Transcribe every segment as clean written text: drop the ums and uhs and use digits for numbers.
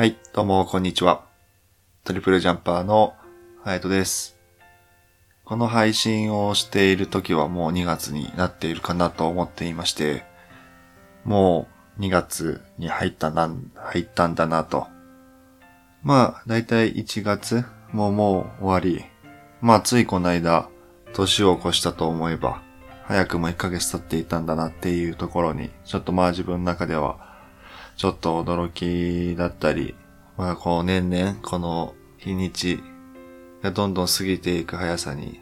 はい、どうもこんにちは。トリプルジャンパーのハヤトです。この配信をしている時はもう2月になっているかなと思っていまして、もう2月に入ったんだなと。まあだいたい1月ももう終わり、まあついこの間年を越したと思えば早くも1ヶ月経っていたんだなっていうところに、ちょっとまあ自分の中ではちょっと驚きだったり、まあこう年々この日にちがどんどん過ぎていく速さに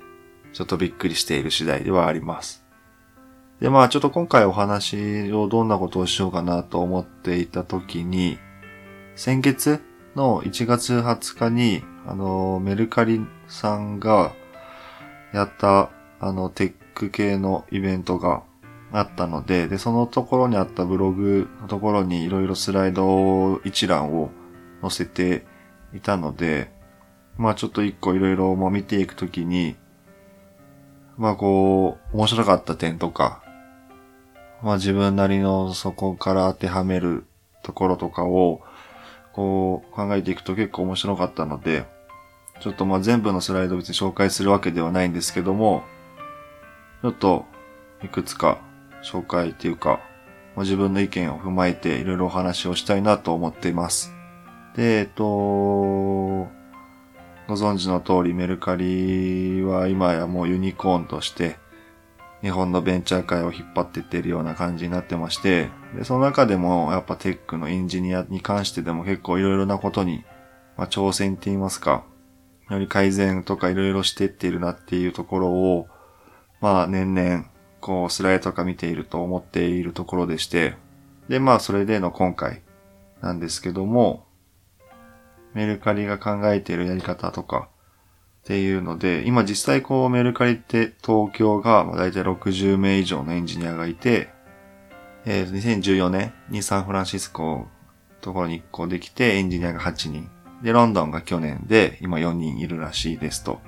ちょっとびっくりしている次第ではあります。でまあちょっと今回お話をどんなことをしようかなと思っていた時に、先月の1月20日にメルカリさんがやったテック系のイベントがあったので、そのところにあったブログのところにいろいろスライド一覧を載せていたので、まあちょっと一個いろいろ見ていくときに、まあこう面白かった点とか、まあ自分なりのそこから当てはめるところとかをこう考えていくと結構面白かったので、ちょっとまあ全部のスライド別に紹介するわけではないんですけども、ちょっといくつか紹介っていうか、自分の意見を踏まえていろいろお話をしたいなと思っています。で、ご存知の通りメルカリは今やもうユニコーンとして日本のベンチャー界を引っ張っていってるような感じになってまして、でその中でもやっぱテックのエンジニアに関してでも結構いろいろなことに、まあ、挑戦って言いますか、より改善とかいろいろしていっているなっていうところを、まあ年々こうスライドとか見ていると思っているところでして、でまあそれでの今回なんですけども、メルカリが考えているやり方とかっていうので、今実際こうメルカリって東京がだいたい60名以上のエンジニアがいて、2014年にサンフランシスコところに1個できてエンジニアが8人で、ロンドンが去年で今4人いるらしいですと。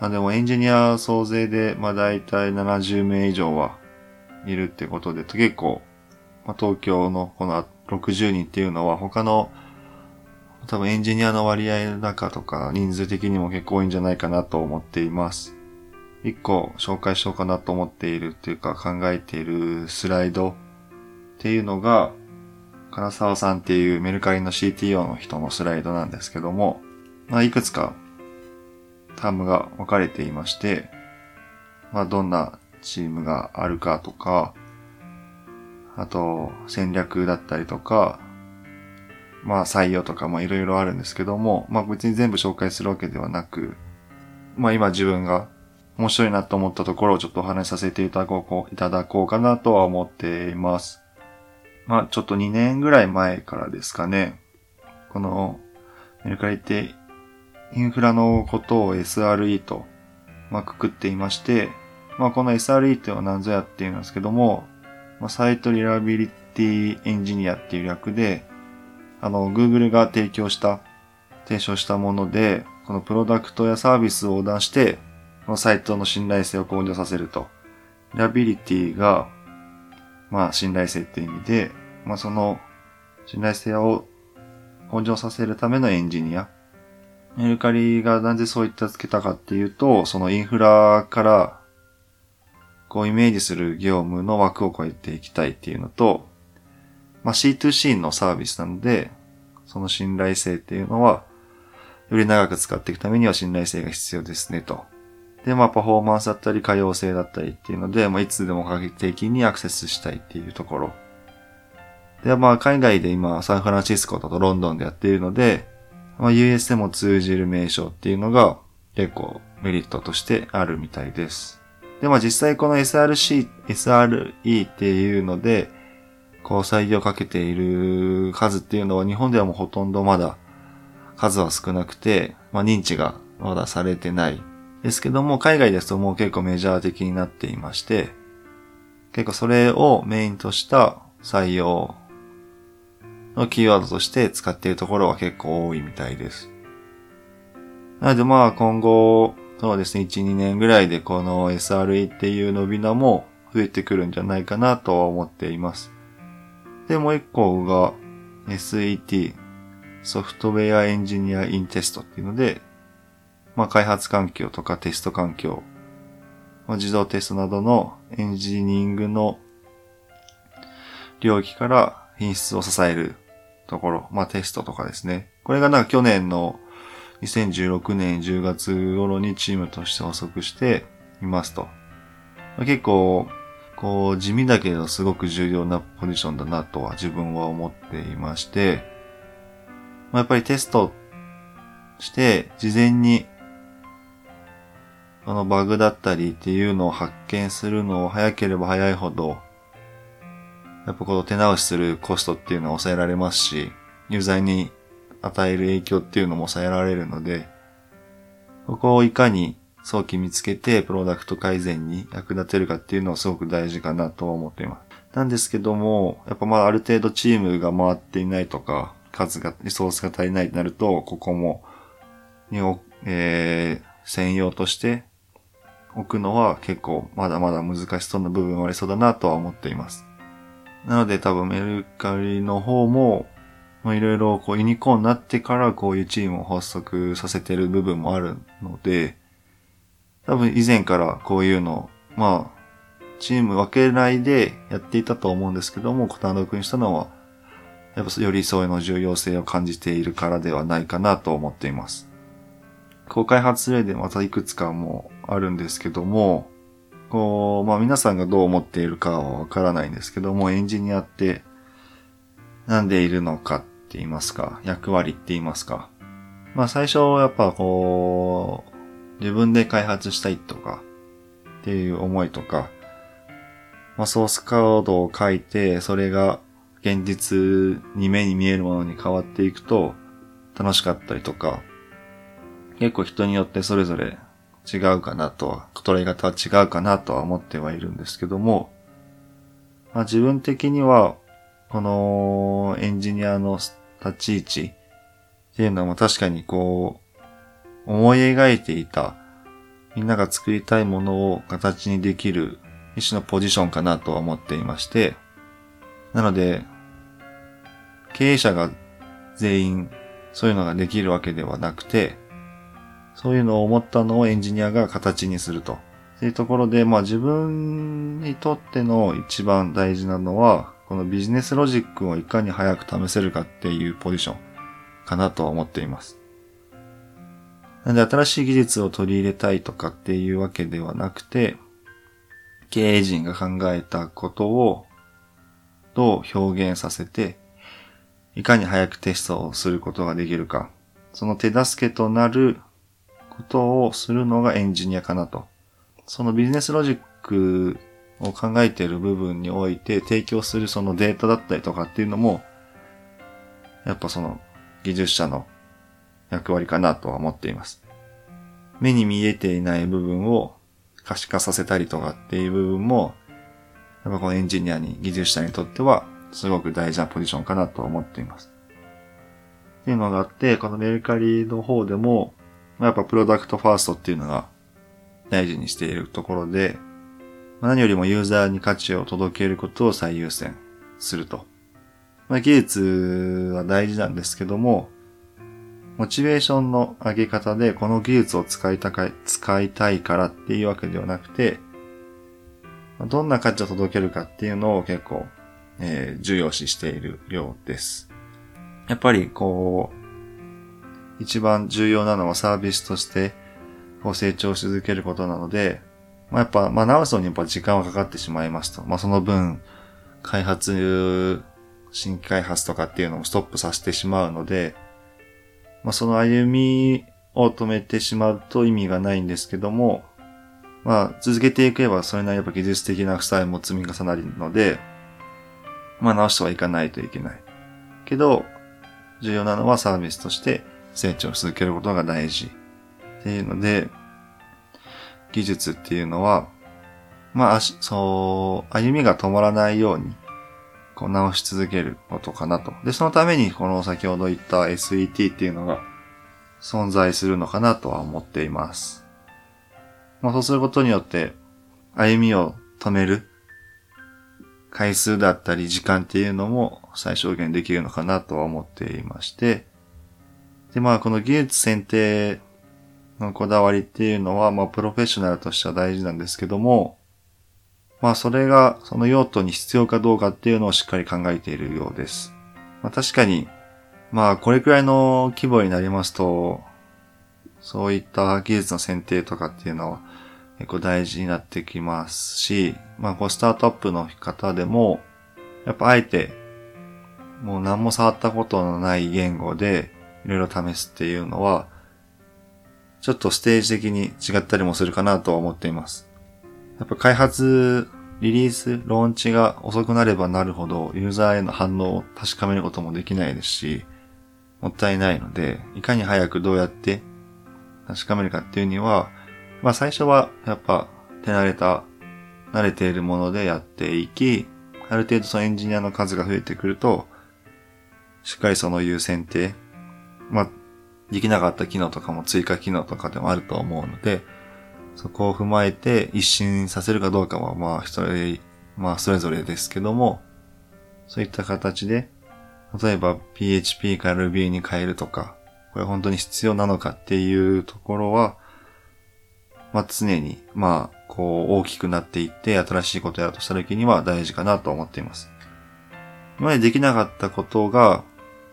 でもエンジニア総勢で、まあだいたい70名以上はいるってことで、結構、まあ、東京のこの60人っていうのは他の多分エンジニアの割合の中とか人数的にも結構多いんじゃないかなと思っています。一個紹介しようかなと思っているっていうか考えているスライドっていうのが、唐沢さんっていうメルカリの CTO の人のスライドなんですけども、まあいくつかタームが分かれていまして、まあどんなチームがあるかとか、あと戦略だったりとか、まあ採用とかいろいろあるんですけども、まあ別に全部紹介するわけではなく、まあ今自分が面白いなと思ったところをちょっとお話しさせていただこうかなとは思っています。まあちょっと2年ぐらい前からですかね、このメルカリってインフラのことを SRE と、まあ、くくっていまして、まあ、この SRE っていうのは何ぞやっていうんですけども、まあ、サイトリラビリティエンジニアっていう略で、Google が提唱したもので、このプロダクトやサービスを横断して、このサイトの信頼性を向上させると。ラビリティが、まあ、信頼性っていう意味で、まあ、その信頼性を向上させるためのエンジニア。メルカリがなんでそういったつけたかっていうと、そのインフラからこうイメージする業務の枠を超えていきたいっていうのと、まあ C2C のサービスなので、その信頼性っていうのはより長く使っていくためには信頼性が必要ですねと。でまあパフォーマンスだったり可用性だったりっていうので、まあいつでも画期的にアクセスしたいっていうところ。でまあ海外で今サンフランシスコとロンドンでやっているので。まあ、US でも通じる名称っていうのが結構メリットとしてあるみたいです。で、まあ実際この SRE っていうので、こう採用かけている数っていうのは日本ではもうほとんどまだ数は少なくて、まあ認知がまだされてない。ですけども、海外ですともう結構メジャー的になっていまして、結構それをメインとした採用、のキーワードとして使っているところは結構多いみたいです。なのでまあ今後、そうですね、1、2年ぐらいでこの SRE っていう伸び名も増えてくるんじゃないかなとは思っています。で、もう一個が、SET、ソフトウェアエンジニアインテストっていうので、開発環境とかテスト環境、自動テストなどのエンジニアリングの領域から品質を支えるところ、テストとかですね。これが去年の2016年10月頃にチームとして発足していますと。結構、地味だけどすごく重要なポジションだなとは自分は思っていまして、やっぱりテストして事前にバグだったりっていうのを発見するのを早ければ早いほど、やっぱ手直しするコストっていうのは抑えられますし、ユーザーに与える影響っていうのも抑えられるので、ここをいかに早期見つけてプロダクト改善に役立てるかっていうのはすごく大事かなと思っています。なんですけども、やっぱある程度チームが回っていないとか、リソースが足りないとなると、ここも、専用として置くのは結構まだまだ難しそうな部分はありそうだなとは思っています。なので多分メルカリの方も、いろいろユニコーンになってからこういうチームを発足させてる部分もあるので、多分以前からこういうの、チーム分けないでやっていたと思うんですけども、単独にしたのは、やっぱよりそういうの重要性を感じているからではないかなと思っています。開発例でまたいくつかもあるんですけども、皆さんがどう思っているかはわからないんですけども、エンジニアってなんでいるのかって言いますか、役割って言いますか。最初やっぱ自分で開発したいとかっていう思いとか、ソースコードを書いてそれが現実に目に見えるものに変わっていくと楽しかったりとか、結構人によってそれぞれ違うかなとは、捉え方は違うかなとは思ってはいるんですけども、自分的にはこのエンジニアの立ち位置っていうのは確かに思い描いていたみんなが作りたいものを形にできる一種のポジションかなとは思っていまして、なので経営者が全員そういうのができるわけではなくて、そういうのを思ったのをエンジニアが形にすると。というところで、自分にとっての一番大事なのは、このビジネスロジックをいかに早く試せるかっていうポジションかなとは思っています。なので新しい技術を取り入れたいとかっていうわけではなくて、経営陣が考えたことをどう表現させて、いかに早くテストをすることができるか、その手助けとなることをするのがエンジニアかなと。そのビジネスロジックを考えている部分において提供するそのデータだったりとかっていうのも、やっぱその技術者の役割かなとは思っています。目に見えていない部分を可視化させたりとかっていう部分も、やっぱこのエンジニアに、技術者にとってはすごく大事なポジションかなと思っています。っていうのがあって、このメルカリの方でも、やっぱプロダクトファーストっていうのが大事にしているところで、何よりもユーザーに価値を届けることを最優先すると。技術は大事なんですけども、モチベーションの上げ方でこの技術を使いたいからっていうわけではなくて、どんな価値を届けるかっていうのを結構、重要視しているようです。やっぱり一番重要なのはサービスとして成長し続けることなので、やっぱ直すのに時間はかかってしまいますと。その分新規開発とかっていうのもストップさせてしまうので、その歩みを止めてしまうと意味がないんですけども、続けていけばそれなりやっぱ技術的な負債も積み重なるので、直してはいかないといけない。けど重要なのはサービスとして成長し続けることが大事っていうので、技術っていうのは歩みが止まらないように直し続けることかなと。で、そのためにこの先ほど言った SET っていうのが存在するのかなとは思っています。そうすることによって歩みを止める回数だったり時間っていうのも最小限できるのかなとは思っていまして。で、まあこの技術選定のこだわりっていうのは、まあプロフェッショナルとしては大事なんですけども、まあそれがその用途に必要かどうかっていうのをしっかり考えているようです。まあ確かに、まあこれくらいの規模になりますと、そういった技術の選定とかっていうのは結構大事になってきますし、まあこうスタートアップの方でも、やっぱあえてもう何も触ったことのない言語でいろいろ試すっていうのは、ちょっとステージ的に違ったりもするかなとは思っています。やっぱ開発、リリース、ローンチが遅くなればなるほどユーザーへの反応を確かめることもできないですし、もったいないので、いかに早くどうやって確かめるかっていうには、まあ最初はやっぱ慣れているものでやっていき、ある程度そのエンジニアの数が増えてくると、しっかりその優先って、まあできなかった機能とかも追加機能とかでもあると思うので、そこを踏まえて一新させるかどうかはそれぞれですけども、そういった形で、例えば PHP から Ruby に変えるとか、これ本当に必要なのかっていうところは、まあ、常に、まあ、こう大きくなっていって新しいことやるとした時には大事かなと思っています。今までできなかったことが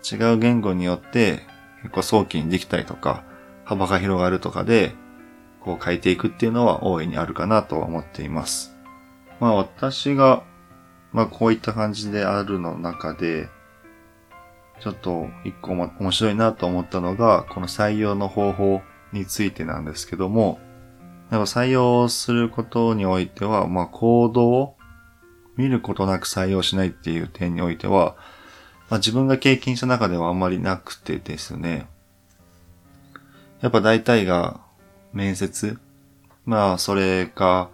違う言語によって結構早期にできたりとか、幅が広がるとかで、こう変えていくっていうのは大いにあるかなとは思っています。まあ私が、まあこういった感じであるの中で、ちょっと一個面白いなと思ったのが、この採用の方法についてなんですけども、やっぱ採用することにおいては、まあコードを見ることなく採用しないっていう点においては、まあ自分が経験した中ではあんまりなくてですね、やっぱ大体が、面接、まあそれか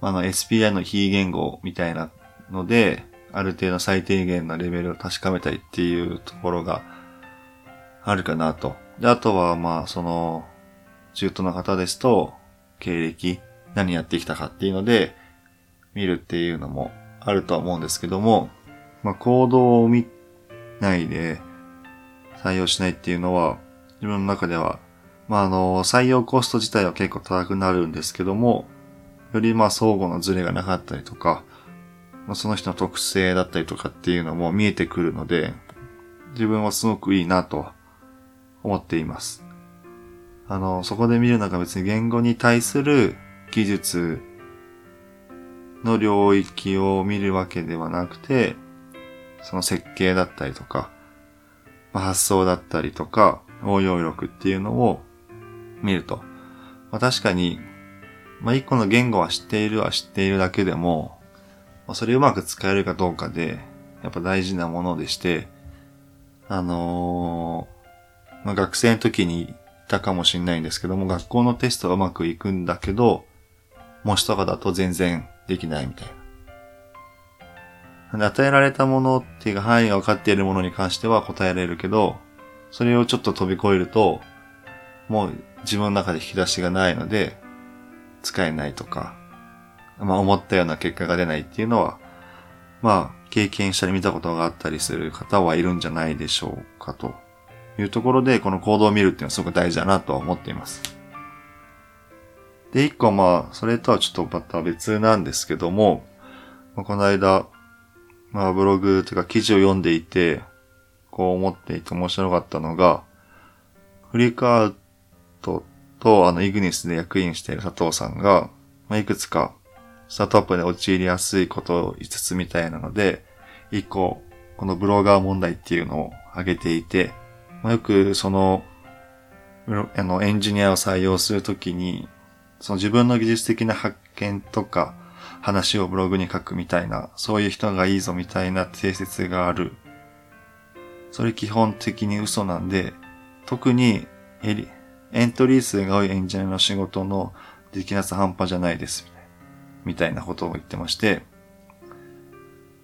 SPI の非言語みたいなのである程度最低限のレベルを確かめたいっていうところがあるかなと。で、あとはまあその中途の方ですと経歴何やってきたかっていうので見るっていうのもあるとは思うんですけども、まあ行動を見ないで採用しないっていうのは自分の中ではまあ採用コスト自体は結構高くなるんですけども、よりまあ相互のズレがなかったりとか、まあ、その人の特性だったりとかっていうのも見えてくるので、自分はすごくいいなと思っています。そこで見るのが別に言語に対する技術の領域を見るわけではなくて、その設計だったりとか、まあ、発想だったりとか、応用力っていうのを見ると、まあ、確かに、まあ、一個の言語は知っているだけでも、まあ、それをうまく使えるかどうかで、やっぱ大事なものでして、まあ、学生の時に言ったかもしれないんですけども、学校のテストはうまくいくんだけど、模試とかだと全然できないみたいな。で、与えられたものっていうか範囲が分かっているものに関しては答えられるけど、それをちょっと飛び越えると、もう自分の中で引き出しがないので使えないとか、まあ思ったような結果が出ないっていうのは、まあ経験したり見たことがあったりする方はいるんじゃないでしょうかというところで、この行動を見るっていうのはすごく大事だなとは思っています。で、一個まあそれとはちょっとまた別なんですけども、この間まあブログというか記事を読んでいて、こう思っていて面白かったのが、フリークアウトとイグニスで役員している佐藤さんが、まあ、いくつかスタートアップで陥りやすいことを5つみたいなので、1個このブロガー問題っていうのを挙げていて、まあ、よくそのエンジニアを採用するときに、その自分の技術的な発見とか話をブログに書くみたいな、そういう人がいいぞみたいな定説がある。それ基本的に嘘なんで、特にエントリー数が多いエンジニアの仕事のできなさ半端じゃないですみたいなことを言ってまして、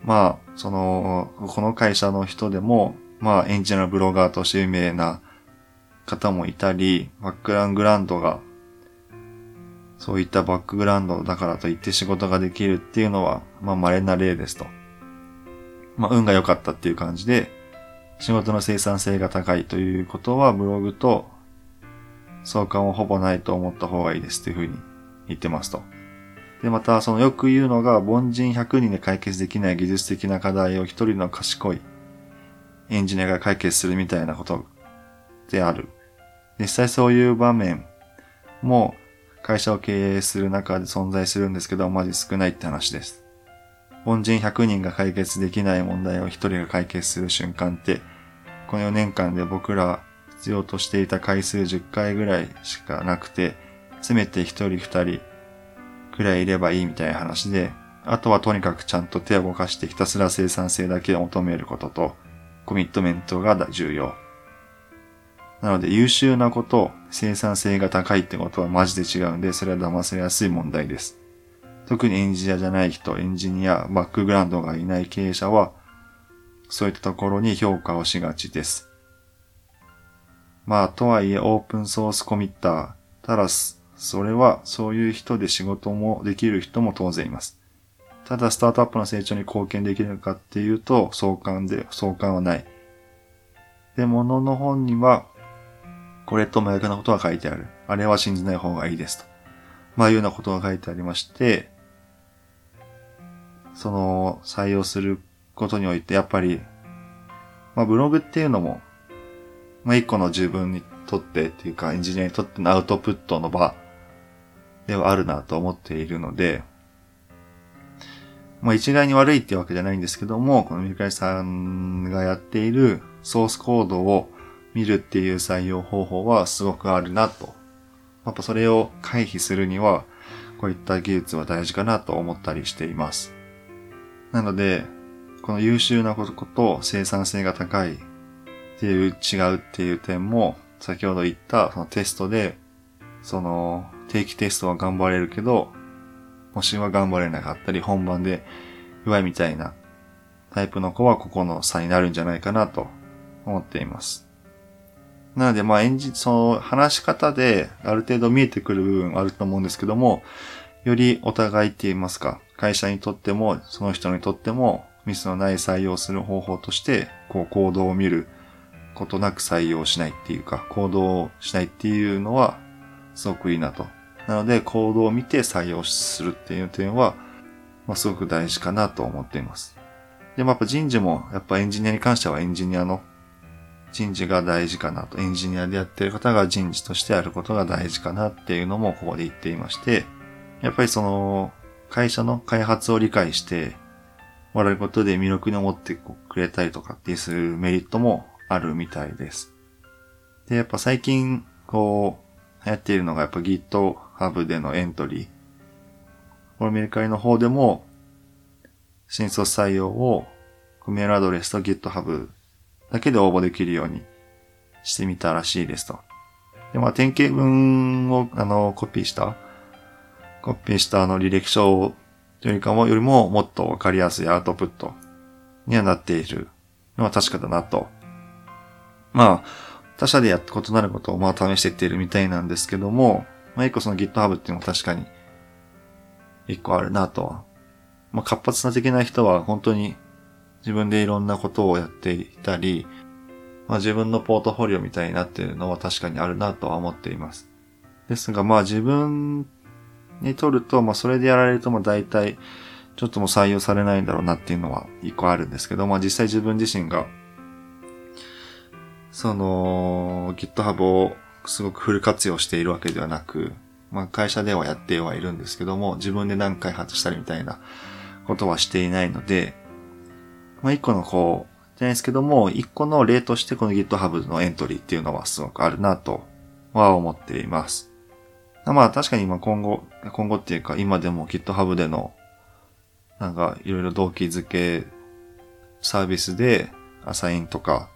まあこの会社の人でもまあエンジニアのブロガーとして有名な方もいたり、バックグラウンドがそういったバックグラウンドだからといって仕事ができるっていうのはまあ稀な例ですと。まあ運が良かったっていう感じで、仕事の生産性が高いということはブログと相関はほぼないと思った方がいいですっていうふうに言ってますと。で、またそのよく言うのが、凡人100人で解決できない技術的な課題を一人の賢いエンジニアが解決するみたいなことである。実際そういう場面も会社を経営する中で存在するんですけど、マジ少ないって話です。凡人100人が解決できない問題を一人が解決する瞬間って、この4年間で僕ら必要としていた回数10回ぐらいしかなくて、せめて1人2人くらいいればいいみたいな話で、あとはとにかくちゃんと手を動かしてひたすら生産性だけを求めることと、コミットメントが重要。なので優秀なこと、生産性が高いってことはマジで違うんで、それは騙されやすい問題です。特にエンジニアじゃない人、エンジニア、バックグラウンドがいない経営者は、そういったところに評価をしがちです。まあ、とはいえオープンソースコミッター、ただそれはそういう人で仕事もできる人も当然います。ただスタートアップの成長に貢献できるかっていうと相関はない。で、物の本にはこれと真逆なことが書いてある。あれは信じない方がいいですと。まあいうようなことが書いてありまして、その採用することにおいてやっぱり、まあブログっていうのも、まあ一個の自分にとってっていうかエンジニアにとってのアウトプットの場ではあるなと思っているので、まあ一概に悪いっていうわけじゃないんですけども、この三倉さんがやっているソースコードを見るっていう採用方法はすごくあるなと。やっぱそれを回避するにはこういった技術は大事かなと思ったりしています。なので、この優秀なことと生産性が高いっていう違うっていう点も、先ほど言ったそのテストで、その定期テストは頑張れるけど、模試は頑張れなかったり、本番で弱いみたいなタイプの子はここの差になるんじゃないかなと思っています。なので、まあその話し方である程度見えてくる部分あると思うんですけども、よりお互いって言いますか、会社にとってもその人にとってもミスのない採用する方法として、こう行動を見ることなく採用しないっていうか、行動をしないっていうのはすごくいいなと。なので行動を見て採用するっていう点は、まあ、すごく大事かなと思っています。でもやっぱ人事もやっぱエンジニアに関してはエンジニアの人事が大事かなと。エンジニアでやってる方が人事としてやることが大事かなっていうのもここで言っていまして、やっぱりその会社の開発を理解してもらうことで魅力に思ってくれたりとかってするメリットもあるみたいです。で、やっぱ最近こう流行っているのがやっぱ GitHub でのエントリー。このメルカリの方でも新卒採用をメールアドレスと GitHubだけで応募できるようにしてみたらしいですと。で、まあ、典型文を、コピーした履歴書よりももっとわかりやすいアウトプットにはなっているのは確かだなと。まあ、他社でやったことなることをまあ試していっているみたいなんですけども、まあ、一個その GitHub っていうのも確かに一個あるなとは。まあ、活発な的な人は本当に自分でいろんなことをやっていたり、まあ自分のポートフォリオみたいになっているのは確かにあるなとは思っています。ですがまあ自分にとると、まあそれでやられるとも大体ちょっともう採用されないんだろうなっていうのは一個あるんですけど、まあ実際自分自身がその GitHub をすごくフル活用しているわけではなく、まあ会社ではやってはいるんですけども、自分で何回発したりみたいなことはしていないので、まあ、一個のじゃないですけども、一個の例としてこの GitHub のエントリーっていうのはすごくあるなとは思っています。まあ確かに今後っていうか今でも GitHub でのなんかいろいろ動機づけサービスでアサインとか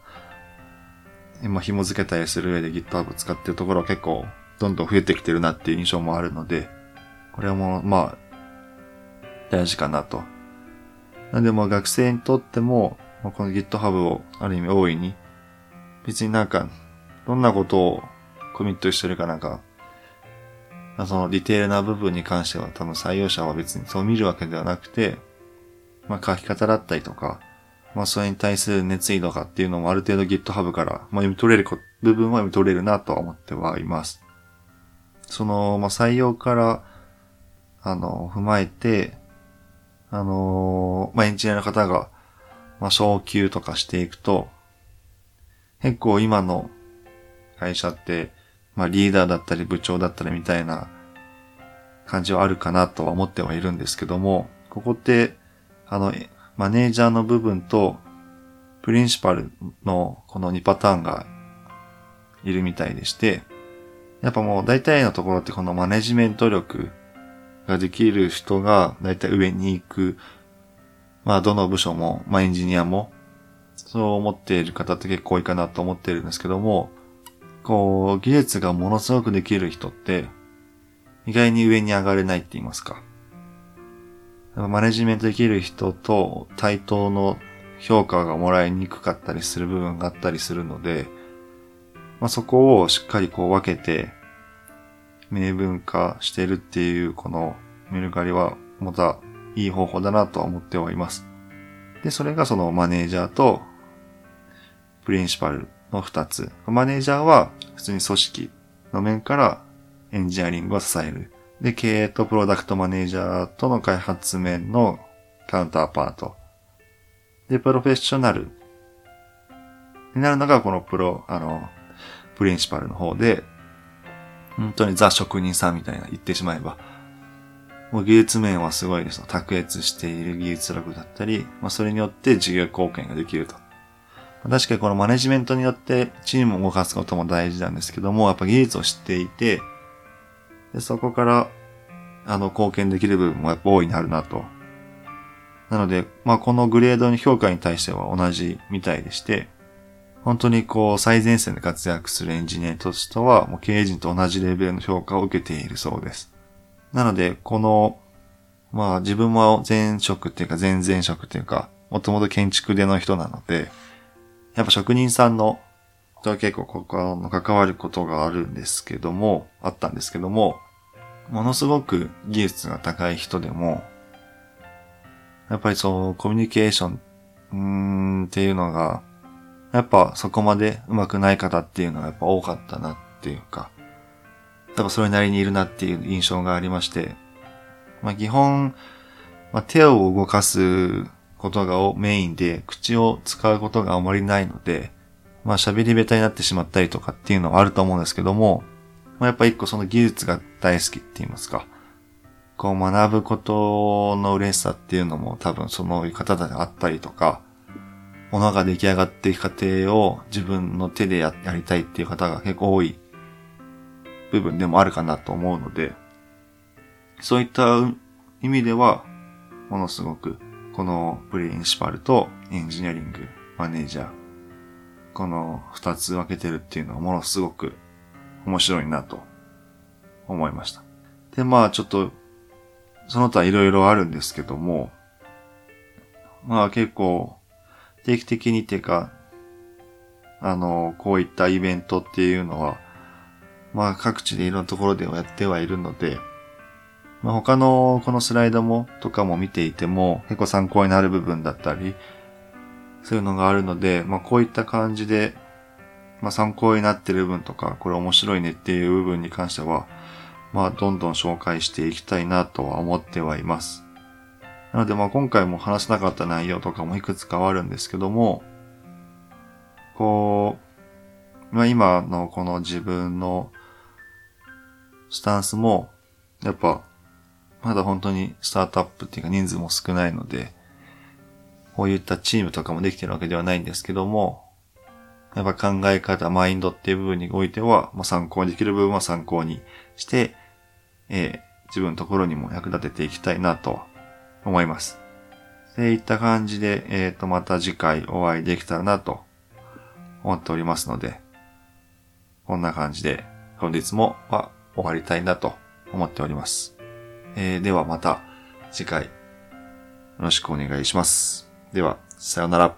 今紐づけたりする上で GitHub 使ってるところは結構どんどん増えてきてるなっていう印象もあるので、これはもうまあ大事かなと。なのでまあ学生にとっても、この GitHub をある意味大いに、別になんか、どんなことをコミットしてるかなんか、そのディテールな部分に関しては多分採用者は別にそう見るわけではなくて、まあ書き方だったりとか、まあそれに対する熱意とかっていうのもある程度 GitHub から、まあ、読み取れる部分は読み取れるなとは思ってはいます。その、まあ、採用から、踏まえて、まあ、エンジニアの方が、まあ、昇給とかしていくと、結構今の会社って、まあ、リーダーだったり部長だったりみたいな感じはあるかなとは思ってはいるんですけども、ここって、マネージャーの部分とプリンシパルのこの2パターンがいるみたいでして、やっぱもう大体のところってこのマネジメント力ができる人が大体上に行く、まあどの部署も、まあエンジニアも、そう思っている方って結構多いかなと思ってるんですけども、こう技術がものすごくできる人って意外に上に上がれないって言いますか。マネジメントできる人と対等の評価がもらいにくかったりする部分があったりするので、まあ、そこをしっかりこう分けて明文化してるっていうこのメルカリはまたいい方法だなとは思ってはいます。で、それがそのマネージャーとプリンシパルの2つ。マネージャーは普通に組織の面からエンジニアリングを支える。で、経営とプロダクトマネージャーとの開発面のカウンターパート。で、プロフェッショナルになるのがこのプリンシパルの方で、本当にザ職人さんみたいな言ってしまえば、もう技術面はすごいです。卓越している技術力だったり、まあそれによって事業貢献ができると。確かにこのマネジメントによってチームを動かすことも大事なんですけども、やっぱ技術を知っていて、でそこから、貢献できる部分もやっぱ大いにあるなと。なので、まあ、このグレードの評価に対しては同じみたいでして、本当にこう、最前線で活躍するエンジニアとしては、もう経営陣と同じレベルの評価を受けているそうです。なので、この、まあ、自分も前々職っていうか、もともと建築での人なので、やっぱ職人さんの、とは結構ここの関わることがあったんですけども、ものすごく技術が高い人でも、やっぱりそう、コミュニケーション、っていうのが、やっぱそこまで上手くない方っていうのがやっぱ多かったなっていうか、やっぱそれなりにいるなっていう印象がありまして、まあ基本、まあ、手を動かすことがメインで、口を使うことがあまりないので、まあ喋り下手になってしまったりとかっていうのはあると思うんですけども、まあ、やっぱ一個その技術が大好きって言いますか、こう学ぶことの嬉しさっていうのも多分その方であったりとか、ものが出来上がっていく過程を自分の手でやりたいっていう方が結構多い部分でもあるかなと思うので、そういった意味ではものすごくこのプリンシパルとエンジニアリング、マネージャー、この2つ分けてるっていうのはものすごく面白いなと思いました。で、まあちょっとその他いろいろあるんですけども、まあ結構定期的にっていうか、こういったイベントっていうのは、まあ各地でいろんなところではやってはいるので、まあ他のこのスライドもとかも見ていても結構参考になる部分だったり、そういうのがあるので、まあこういった感じで、まあ参考になってる部分とか、これ面白いねっていう部分に関しては、まあどんどん紹介していきたいなとは思ってはいます。なのでまあ今回も話せなかった内容とかもいくつかあるんですけども、こう、まあ今のこの自分のスタンスも、やっぱまだ本当にスタートアップっていうか人数も少ないので、こういったチームとかもできてるわけではないんですけども、やっぱ考え方、マインドっていう部分においては、まあ、参考にできる部分は参考にして、自分のところにも役立てていきたいなと思います。そういった感じで、また次回お会いできたらなと思っておりますので、こんな感じで本日もは終わりたいなと思っております。ではまた次回よろしくお願いします。では、さようなら。